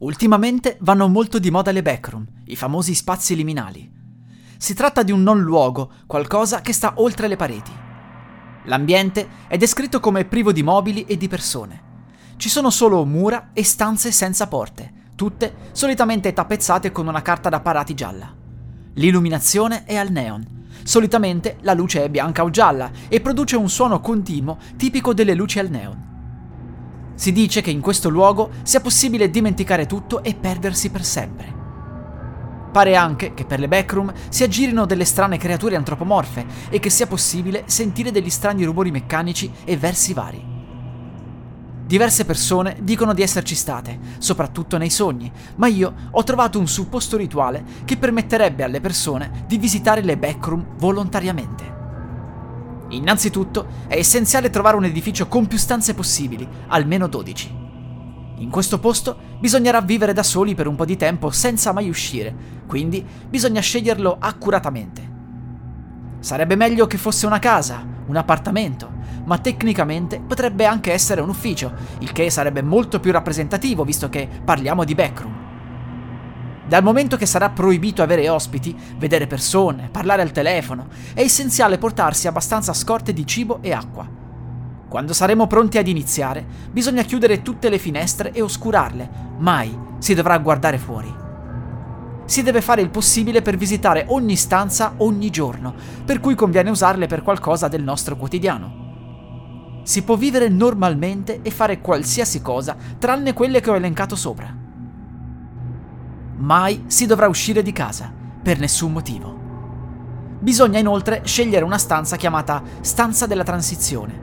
Ultimamente vanno molto di moda le backroom, i famosi spazi liminali. Si tratta di un non luogo, qualcosa che sta oltre le pareti. L'ambiente è descritto come privo di mobili e di persone. Ci sono solo mura e stanze senza porte, tutte solitamente tappezzate con una carta da parati gialla. L'illuminazione è al neon. Solitamente la luce è bianca o gialla e produce un suono continuo tipico delle luci al neon. Si dice che in questo luogo sia possibile dimenticare tutto e perdersi per sempre. Pare anche che per le backroom si aggirino delle strane creature antropomorfe e che sia possibile sentire degli strani rumori meccanici e versi vari. Diverse persone dicono di esserci state, soprattutto nei sogni, ma io ho trovato un supposto rituale che permetterebbe alle persone di visitare le backroom volontariamente. Innanzitutto è essenziale trovare un edificio con più stanze possibili, almeno 12. In questo posto bisognerà vivere da soli per un po' di tempo senza mai uscire, quindi bisogna sceglierlo accuratamente. Sarebbe meglio che fosse una casa, un appartamento, ma tecnicamente potrebbe anche essere un ufficio, il che sarebbe molto più rappresentativo visto che parliamo di backroom. Dal momento che sarà proibito avere ospiti, vedere persone, parlare al telefono, è essenziale portarsi abbastanza scorte di cibo e acqua. Quando saremo pronti ad iniziare, bisogna chiudere tutte le finestre e oscurarle, mai si dovrà guardare fuori. Si deve fare il possibile per visitare ogni stanza ogni giorno, per cui conviene usarle per qualcosa del nostro quotidiano. Si può vivere normalmente e fare qualsiasi cosa, tranne quelle che ho elencato sopra. Mai si dovrà uscire di casa, per nessun motivo. Bisogna inoltre scegliere una stanza chiamata stanza della transizione.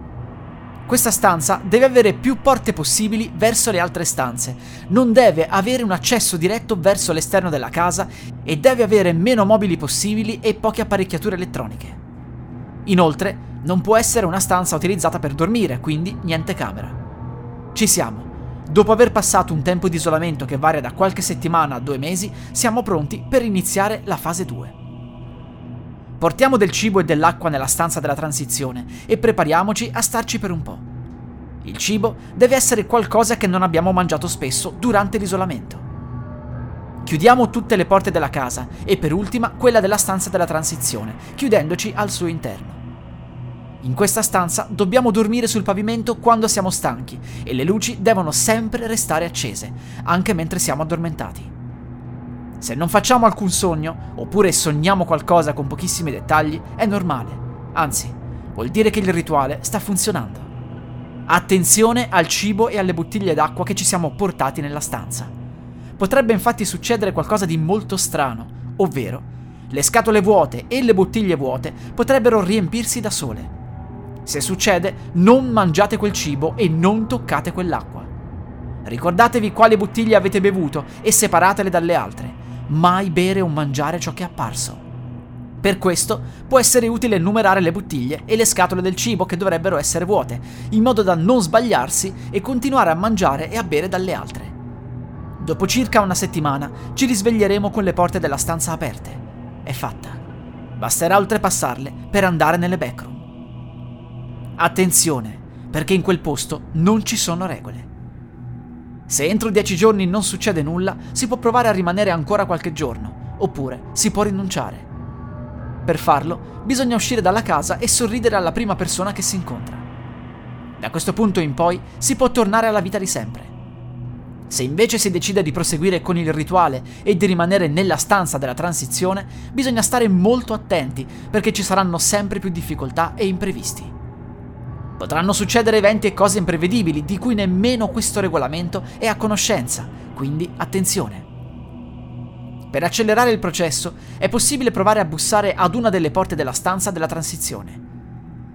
Questa stanza deve avere più porte possibili verso le altre stanze, non deve avere un accesso diretto verso l'esterno della casa e deve avere meno mobili possibili e poche apparecchiature elettroniche. Inoltre, non può essere una stanza utilizzata per dormire, quindi niente camera. Ci siamo. Dopo aver passato un tempo di isolamento che varia da qualche settimana a 2 mesi, siamo pronti per iniziare la fase 2. Portiamo del cibo e dell'acqua nella stanza della transizione e prepariamoci a starci per un po'. Il cibo deve essere qualcosa che non abbiamo mangiato spesso durante l'isolamento. Chiudiamo tutte le porte della casa e per ultima quella della stanza della transizione, chiudendoci al suo interno. In questa stanza dobbiamo dormire sul pavimento quando siamo stanchi e le luci devono sempre restare accese, anche mentre siamo addormentati. Se non facciamo alcun sogno, oppure sogniamo qualcosa con pochissimi dettagli, è normale. Anzi, vuol dire che il rituale sta funzionando. Attenzione al cibo e alle bottiglie d'acqua che ci siamo portati nella stanza. Potrebbe infatti succedere qualcosa di molto strano, ovvero le scatole vuote e le bottiglie vuote potrebbero riempirsi da sole. Se succede, non mangiate quel cibo e non toccate quell'acqua. Ricordatevi quali bottiglie avete bevuto e separatele dalle altre. Mai bere o mangiare ciò che è apparso. Per questo può essere utile numerare le bottiglie e le scatole del cibo che dovrebbero essere vuote, in modo da non sbagliarsi e continuare a mangiare e a bere dalle altre. Dopo circa 1 settimana ci risveglieremo con le porte della stanza aperte. È fatta. Basterà oltrepassarle per andare nelle backroom. Attenzione, perché in quel posto non ci sono regole. Se entro 10 giorni non succede nulla, si può provare a rimanere ancora qualche giorno, oppure si può rinunciare. Per farlo, bisogna uscire dalla casa e sorridere alla prima persona che si incontra. Da questo punto in poi si può tornare alla vita di sempre. Se invece si decide di proseguire con il rituale e di rimanere nella stanza della transizione, bisogna stare molto attenti perché ci saranno sempre più difficoltà e imprevisti. Potranno succedere eventi e cose imprevedibili di cui nemmeno questo regolamento è a conoscenza, quindi attenzione. Per accelerare il processo è possibile provare a bussare ad una delle porte della stanza della transizione.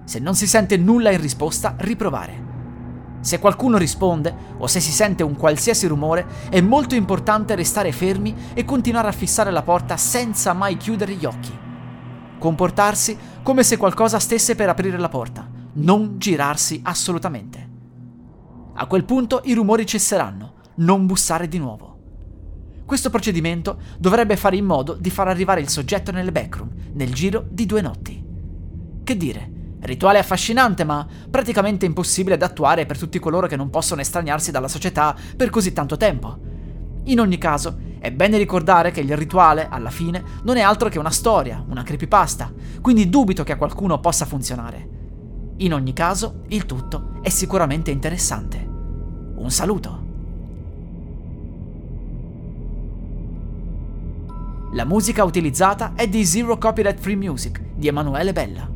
Se non si sente nulla in risposta, riprovare. Se qualcuno risponde o se si sente un qualsiasi rumore, è molto importante restare fermi e continuare a fissare la porta senza mai chiudere gli occhi. Comportarsi come se qualcosa stesse per aprire la porta, non girarsi assolutamente. A quel punto i rumori cesseranno, non bussare di nuovo. Questo procedimento dovrebbe fare in modo di far arrivare il soggetto nelle backroom nel giro di 2 notti. Che dire, rituale affascinante ma praticamente impossibile da attuare per tutti coloro che non possono estraniarsi dalla società per così tanto tempo. In ogni caso, è bene ricordare che il rituale, alla fine, non è altro che una storia, una creepypasta, quindi dubito che a qualcuno possa funzionare. In ogni caso, il tutto è sicuramente interessante. Un saluto! La musica utilizzata è di Zero Copyright Free Music di Emanuele Bella.